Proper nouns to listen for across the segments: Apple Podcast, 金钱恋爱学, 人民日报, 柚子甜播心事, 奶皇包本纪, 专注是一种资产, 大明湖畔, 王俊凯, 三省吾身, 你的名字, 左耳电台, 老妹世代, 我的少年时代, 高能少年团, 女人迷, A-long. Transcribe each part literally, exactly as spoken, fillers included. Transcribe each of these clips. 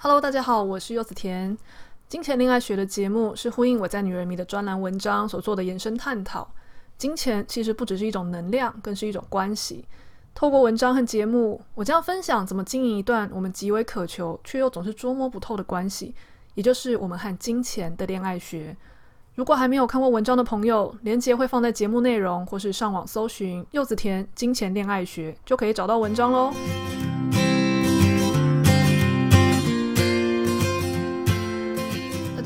Hello， 大家好，我是柚子甜。金钱恋爱学的节目是呼应我在女人迷的专栏文章所做的延伸探讨。金钱其实不只是一种能量，更是一种关系。透过文章和节目，我将分享怎么经营一段我们极为渴求却又总是捉摸不透的关系，也就是我们和金钱的恋爱学。如果还没有看过文章的朋友，连结会放在节目内容，或是上网搜寻柚子甜金钱恋爱学就可以找到文章咯。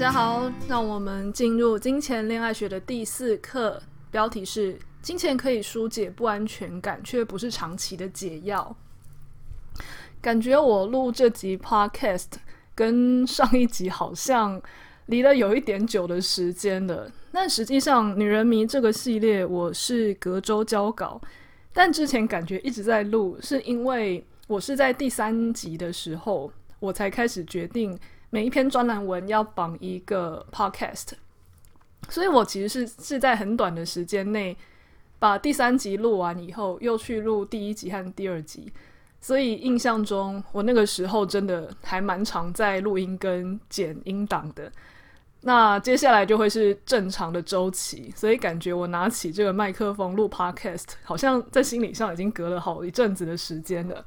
大家好，让我们进入金钱恋爱学的第四课，标题是金钱可以疏解不安全感，却不是长期的解药。感觉我录这集 podcast 跟上一集好像离了有一点久的时间了，但实际上女人迷这个系列我是隔周交稿，但之前感觉一直在录，是因为我是在第三集的时候我才开始决定每一篇专栏文要绑一个 podcast， 所以我其实 是, 是在很短的时间内把第三集录完以后又去录第一集和第二集，所以印象中我那个时候真的还蛮常在录音跟剪音档的。那接下来就会是正常的周期，所以感觉我拿起这个麦克风录 podcast 好像在心理上已经隔了好一阵子的时间了。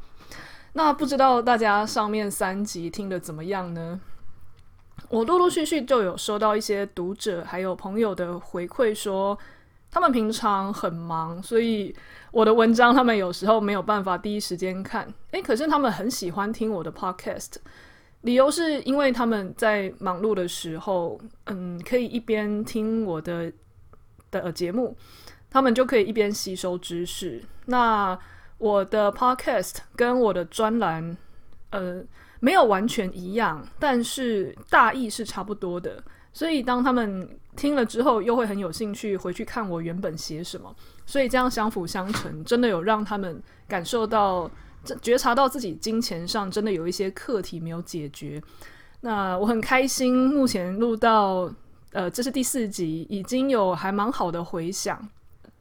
那不知道大家上面三集听得怎么样呢？我陆陆续续就有收到一些读者还有朋友的回馈，说他们平常很忙，所以我的文章他们有时候没有办法第一时间看，诶，可是他们很喜欢听我的 podcast， 理由是因为他们在忙碌的时候嗯，可以一边听我的的节目，他们就可以一边吸收知识。那我的 podcast 跟我的专栏呃没有完全一样，但是大意是差不多的，所以当他们听了之后又会很有兴趣回去看我原本写什么，所以这样相辅相成，真的有让他们感受到觉察到自己金钱上真的有一些课题没有解决。那我很开心目前录到呃，这是第四集，已经有还蛮好的回响，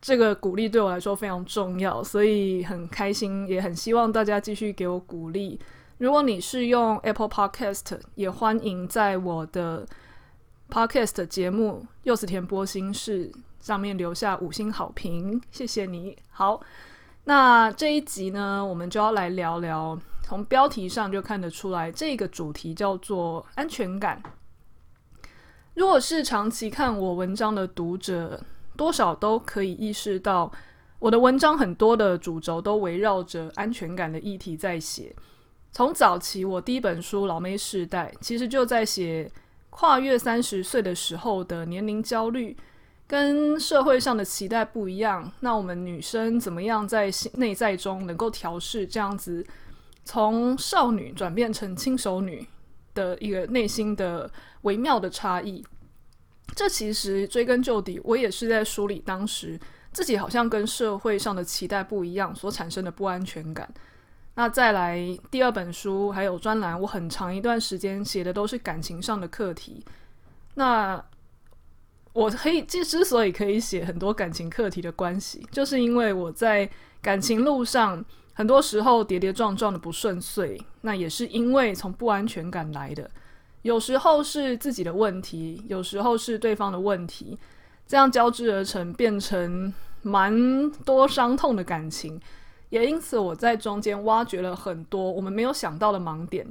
这个鼓励对我来说非常重要，所以很开心，也很希望大家继续给我鼓励。如果你是用 Apple Podcast， 也欢迎在我的 Podcast 节目柚子甜播心事上面留下五星好评，谢谢你。好，那这一集呢，我们就要来聊聊，从标题上就看得出来，这个主题叫做安全感。如果是长期看我文章的读者，多少都可以意识到，我的文章很多的主轴都围绕着安全感的议题在写。从早期我第一本书《老妹世代》其实就在写跨越三十岁的时候的年龄焦虑，跟社会上的期待不一样，那我们女生怎么样在内在中能够调适这样子从少女转变成轻熟女的一个内心的微妙的差异。这其实追根究底，我也是在梳理当时自己好像跟社会上的期待不一样所产生的不安全感。那再来第二本书还有专栏，我很长一段时间写的都是感情上的课题。那我可以之所以可以写很多感情课题的关系，就是因为我在感情路上很多时候跌跌撞撞的不顺遂，那也是因为从不安全感来的，有时候是自己的问题，有时候是对方的问题，这样交织而成，变成蛮多伤痛的感情。也因此我在中间挖掘了很多我们没有想到的盲点，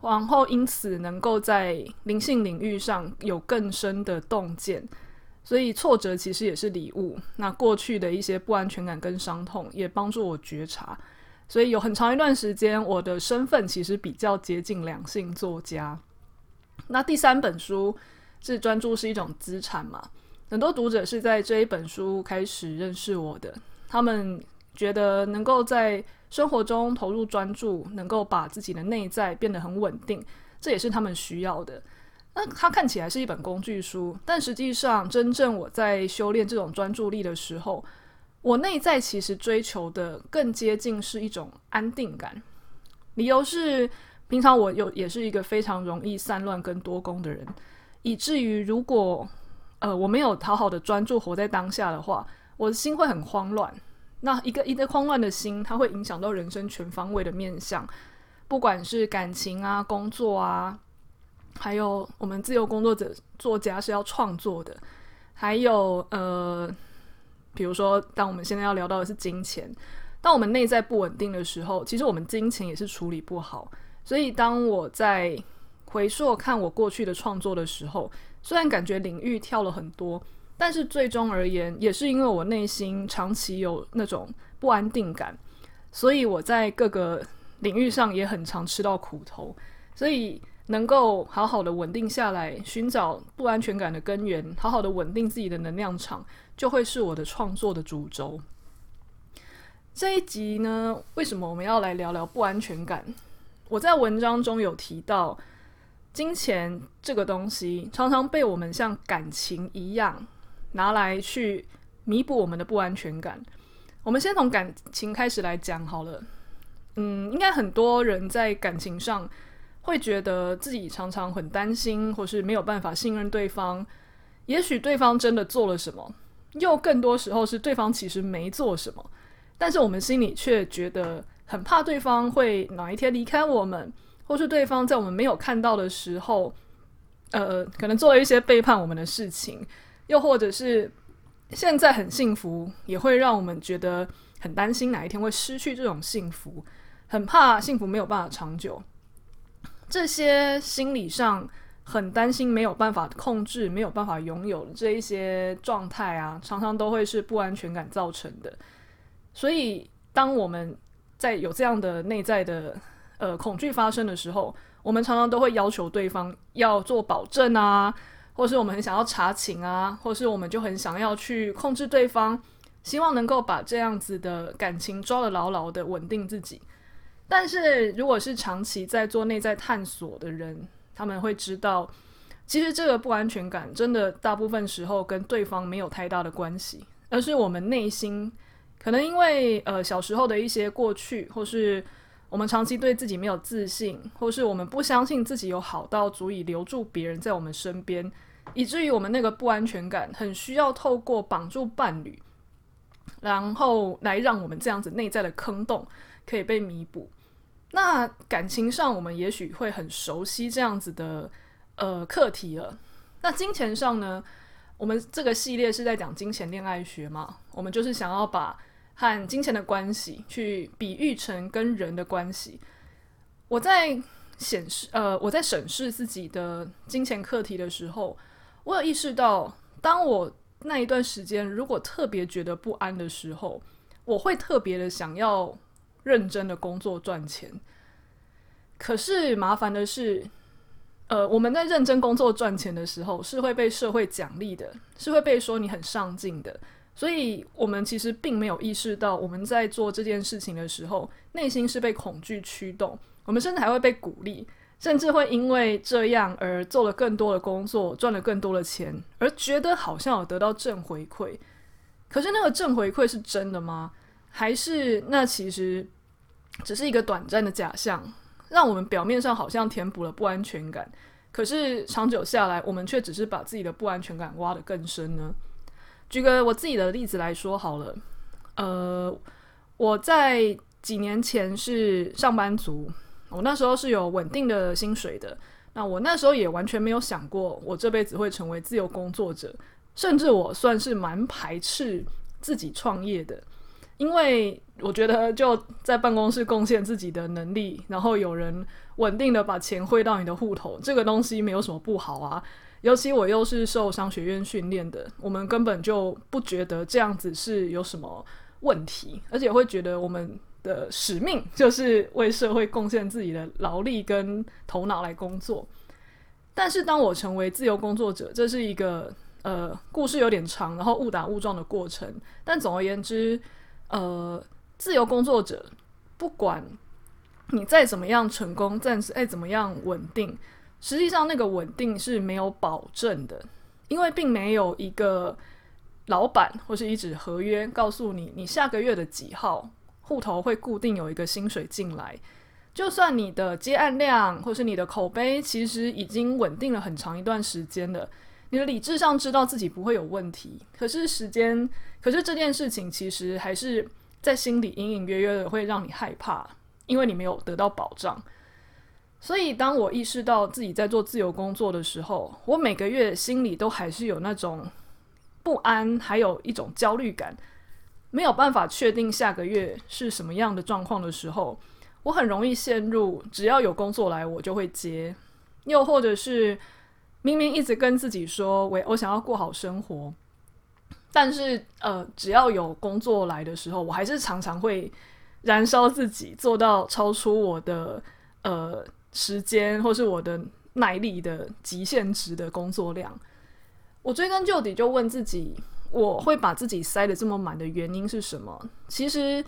然后因此能够在灵性领域上有更深的洞见，所以挫折其实也是礼物。那过去的一些不安全感跟伤痛也帮助我觉察，所以有很长一段时间我的身份其实比较接近两性作家。那第三本书是专注是一种资产嘛，很多读者是在这一本书开始认识我的，他们觉得能够在生活中投入专注，能够把自己的内在变得很稳定，这也是他们需要的。那它看起来是一本工具书，但实际上真正我在修炼这种专注力的时候，我内在其实追求的更接近是一种安定感。理由是平常我有也是一个非常容易散乱跟多工的人，以至于如果呃我没有好好的专注活在当下的话，我的心会很慌乱。那一个一个慌乱的心，它会影响到人生全方位的面向，不管是感情啊、工作啊，还有我们自由工作者作家是要创作的，还有呃，比如说当我们现在要聊到的是金钱，当我们内在不稳定的时候，其实我们金钱也是处理不好。所以当我在回溯看我过去的创作的时候，虽然感觉领域跳了很多，但是最终而言也是因为我内心长期有那种不安定感，所以我在各个领域上也很常吃到苦头。所以能够好好的稳定下来，寻找不安全感的根源，好好的稳定自己的能量场，就会是我的创作的主轴。这一集呢，为什么我们要来聊聊不安全感？我在文章中有提到，金钱这个东西常常被我们像感情一样拿来去弥补我们的不安全感。我们先从感情开始来讲好了。嗯，应该很多人在感情上会觉得自己常常很担心，或是没有办法信任对方。也许对方真的做了什么，又更多时候是对方其实没做什么，但是我们心里却觉得很怕对方会哪一天离开我们，或是对方在我们没有看到的时候呃，可能做了一些背叛我们的事情，又或者是现在很幸福，也会让我们觉得很担心哪一天会失去这种幸福，很怕幸福没有办法长久。这些心理上很担心没有办法控制、没有办法拥有的这一些状态啊，常常都会是不安全感造成的。所以当我们在有这样的内在的呃恐惧发生的时候，我们常常都会要求对方要做保证啊，或是我们很想要查情啊，或是我们就很想要去控制对方，希望能够把这样子的感情抓得牢牢的，稳定自己。但是如果是长期在做内在探索的人，他们会知道其实这个不安全感真的大部分时候跟对方没有太大的关系，而是我们内心可能因为呃小时候的一些过去，或是我们长期对自己没有自信，或是我们不相信自己有好到足以留住别人在我们身边，以至于我们那个不安全感很需要透过绑住伴侣，然后来让我们这样子内在的坑洞可以被弥补。那感情上我们也许会很熟悉这样子的呃课题了。那金钱上呢，我们这个系列是在讲金钱恋爱学嘛，我们就是想要把和金钱的关系去比喻成跟人的关系。我在显示呃我在审视自己的金钱课题的时候，我有意识到，当我那一段时间如果特别觉得不安的时候，我会特别的想要认真的工作赚钱。可是麻烦的是呃，我们在认真工作赚钱的时候是会被社会奖励的，是会被说你很上进的，所以我们其实并没有意识到我们在做这件事情的时候内心是被恐惧驱动，我们甚至还会被鼓励，甚至会因为这样而做了更多的工作，赚了更多的钱，而觉得好像有得到正回馈。可是那个正回馈是真的吗？还是那其实只是一个短暂的假象，让我们表面上好像填补了不安全感，可是长久下来我们却只是把自己的不安全感挖得更深呢？举个我自己的例子来说好了。呃，我在几年前是上班族，我那时候是有稳定的薪水的，那我那时候也完全没有想过我这辈子会成为自由工作者，甚至我算是蛮排斥自己创业的，因为我觉得就在办公室贡献自己的能力，然后有人稳定的把钱汇到你的户头，这个东西没有什么不好啊。尤其我又是受商学院训练的，我们根本就不觉得这样子是有什么问题，而且会觉得我们的使命就是为社会贡献自己的劳力跟头脑来工作。但是当我成为自由工作者，这是一个呃故事有点长，然后误打误撞的过程。但总而言之呃，自由工作者不管你再怎么样成功，再怎么样稳定，实际上那个稳定是没有保证的，因为并没有一个老板或是一纸合约告诉你你下个月的几号户头会固定有一个薪水进来。就算你的接案量或是你的口碑其实已经稳定了很长一段时间了，你的理智上知道自己不会有问题，可是时间可是这件事情其实还是在心里隐隐约约的会让你害怕，因为你没有得到保障。所以当我意识到自己在做自由工作的时候，我每个月心里都还是有那种不安，还有一种焦虑感，没有办法确定下个月是什么样的状况的时候，我很容易陷入只要有工作来我就会接，又或者是明明一直跟自己说我想要过好生活，但是呃，只要有工作来的时候，我还是常常会燃烧自己，做到超出我的呃时间或是我的耐力的极限值的工作量。我追根究底就问自己，我会把自己塞得这么满的原因是什么？其实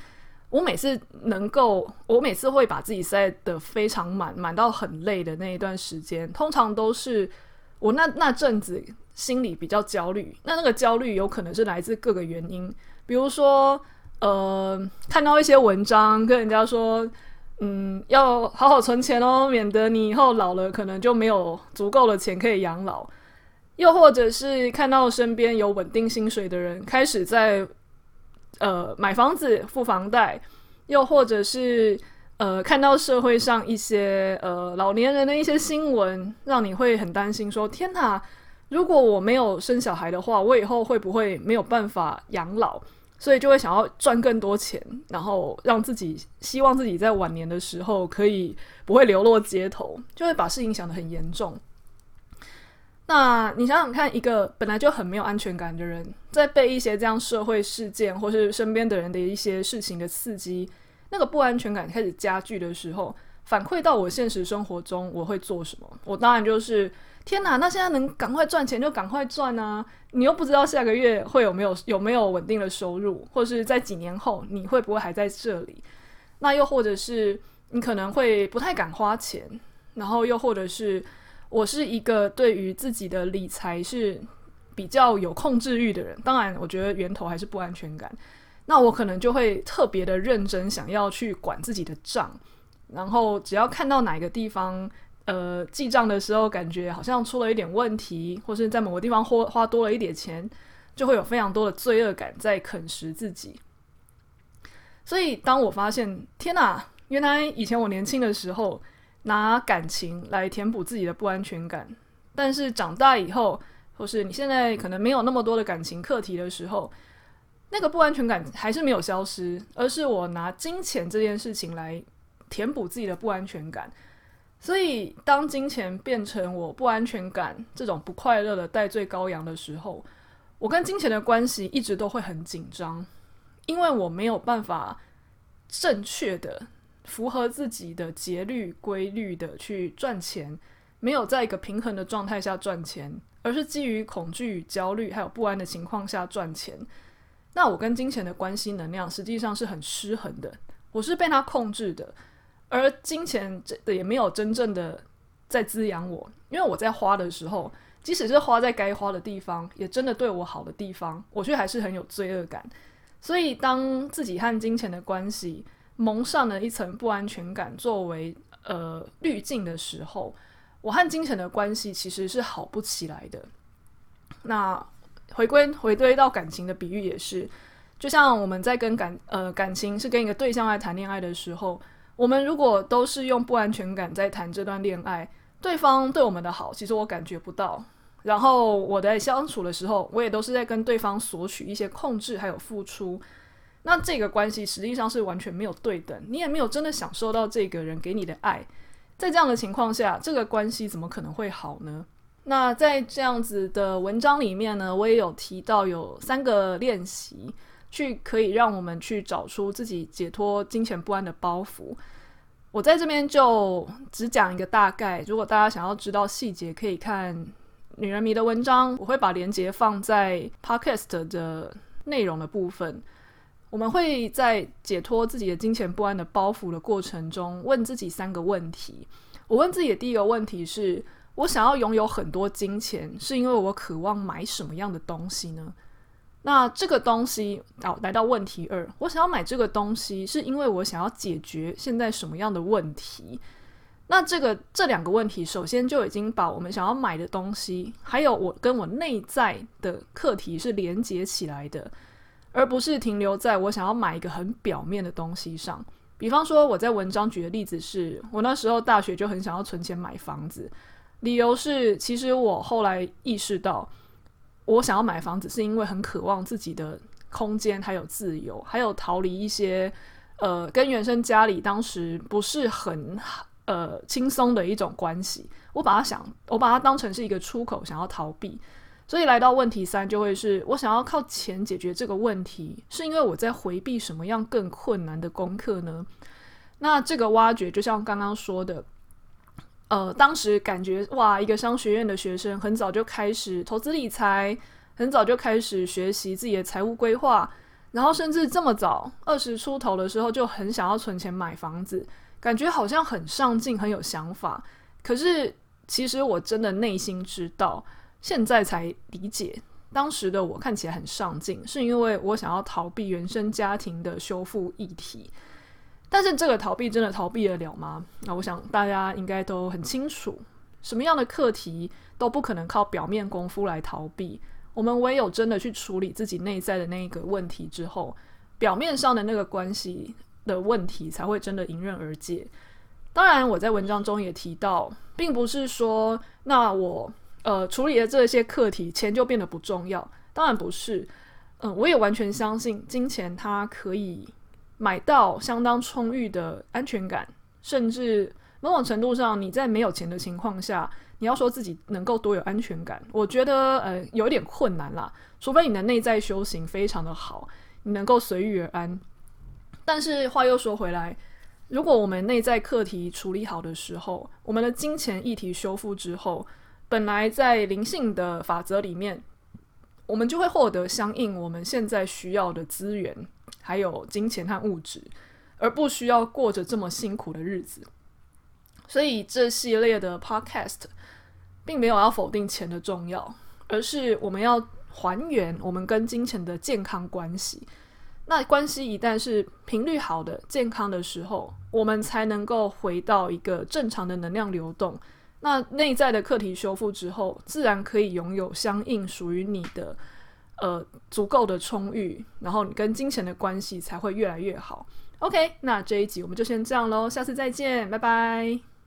我每次能够我每次会把自己塞得非常满，满到很累的那一段时间，通常都是我那那阵子心里比较焦虑。那那个焦虑有可能是来自各个原因，比如说呃，看到一些文章跟人家说嗯，要好好存钱哦，免得你以后老了可能就没有足够的钱可以养老。又或者是看到身边有稳定薪水的人开始在呃买房子付房贷，又或者是呃看到社会上一些呃老年人的一些新闻，让你会很担心说天哪，如果我没有生小孩的话，我以后会不会没有办法养老，所以就会想要赚更多钱，然后让自己希望自己在晚年的时候可以不会流落街头，就会把事情想得很严重。那你想想看，一个本来就很没有安全感的人，在被一些这样社会事件或是身边的人的一些事情的刺激，那个不安全感开始加剧的时候，反馈到我现实生活中，我会做什么？我当然就是天哪，那现在能赶快赚钱就赶快赚啊！你又不知道下个月会有没有有没有稳定的收入，或是在几年后你会不会还在这里？那又或者是你可能会不太敢花钱，然后又或者是我是一个对于自己的理财是比较有控制欲的人，当然我觉得源头还是不安全感。那我可能就会特别的认真想要去管自己的账，然后只要看到哪一个地方呃，记账的时候感觉好像出了一点问题，或是在某个地方花, 花多了一点钱，就会有非常多的罪恶感在啃食自己。所以当我发现天哪，原来以前我年轻的时候拿感情来填补自己的不安全感，但是长大以后或是你现在可能没有那么多的感情课题的时候，那个不安全感还是没有消失，而是我拿金钱这件事情来填补自己的不安全感。所以当金钱变成我不安全感这种不快乐的代罪羔羊的时候，我跟金钱的关系一直都会很紧张，因为我没有办法正确的符合自己的节律规律的去赚钱，没有在一个平衡的状态下赚钱，而是基于恐惧、焦虑还有不安的情况下赚钱。那我跟金钱的关系能量实际上是很失衡的，我是被它控制的，而金钱也没有真正的在滋养我，因为我在花的时候，即使是花在该花的地方，也真的对我好的地方，我却还是很有罪恶感。所以当自己和金钱的关系蒙上了一层不安全感作为呃滤镜的时候，我和金钱的关系其实是好不起来的。那回归回归到感情的比喻也是，就像我们在跟感呃感情是跟一个对象来谈恋爱的时候，我们如果都是用不安全感在谈这段恋爱，对方对我们的好其实我感觉不到，然后我在相处的时候，我也都是在跟对方索取一些控制还有付出，那这个关系实际上是完全没有对等，你也没有真的享受到这个人给你的爱。在这样的情况下，这个关系怎么可能会好呢？那在这样子的文章里面呢，我也有提到有三个练习去可以让我们去找出自己解脱金钱不安的包袱。我在这边就只讲一个大概，如果大家想要知道细节可以看女人迷的文章，我会把连结放在 podcast 的内容的部分。我们会在解脱自己的金钱不安的包袱的过程中问自己三个问题。我问自己的第一个问题是，我想要拥有很多金钱是因为我渴望买什么样的东西呢？那这个东西、哦、来到问题二，我想要买这个东西是因为我想要解决现在什么样的问题。那这个这两个问题首先就已经把我们想要买的东西还有我跟我内在的课题是连接起来的，而不是停留在我想要买一个很表面的东西上。比方说我在文章举的例子是，我那时候大学就很想要存钱买房子，理由是其实我后来意识到我想要买房子是因为很渴望自己的空间还有自由，还有逃离一些呃跟原生家里当时不是很呃轻松的一种关系，我把它想我把它当成是一个出口想要逃避。所以来到问题三就会是，我想要靠钱解决这个问题，是因为我在回避什么样更困难的功课呢？那这个挖掘就像刚刚说的，呃，当时感觉哇，一个商学院的学生很早就开始投资理财，很早就开始学习自己的财务规划，然后甚至这么早二十出头的时候就很想要存钱买房子，感觉好像很上进，很有想法。可是其实我真的内心知道，现在才理解，当时的我看起来很上进，是因为我想要逃避原生家庭的修复议题。但是这个逃避真的逃避得了吗？那我想大家应该都很清楚，什么样的课题都不可能靠表面功夫来逃避，我们唯有真的去处理自己内在的那个问题之后，表面上的那个关系的问题才会真的迎刃而解。当然我在文章中也提到，并不是说那我呃，处理了这些课题钱就变得不重要，当然不是、呃、我也完全相信金钱它可以买到相当充裕的安全感，甚至某种程度上你在没有钱的情况下，你要说自己能够多有安全感，我觉得呃有点困难啦，除非你的内在修行非常的好，你能够随遇而安。但是话又说回来，如果我们内在课题处理好的时候，我们的金钱议题修复之后，本来在灵性的法则里面，我们就会获得相应我们现在需要的资源，还有金钱和物质，而不需要过着这么辛苦的日子。所以这系列的 podcast 并没有要否定钱的重要，而是我们要还原我们跟金钱的健康关系。那关系一旦是频率好的、健康的时候，我们才能够回到一个正常的能量流动，那内在的课题修复之后，自然可以拥有相应属于你的呃足够的充裕，然后你跟金钱的关系才会越来越好。 OK， 那这一集我们就先这样咯，下次再见，拜拜。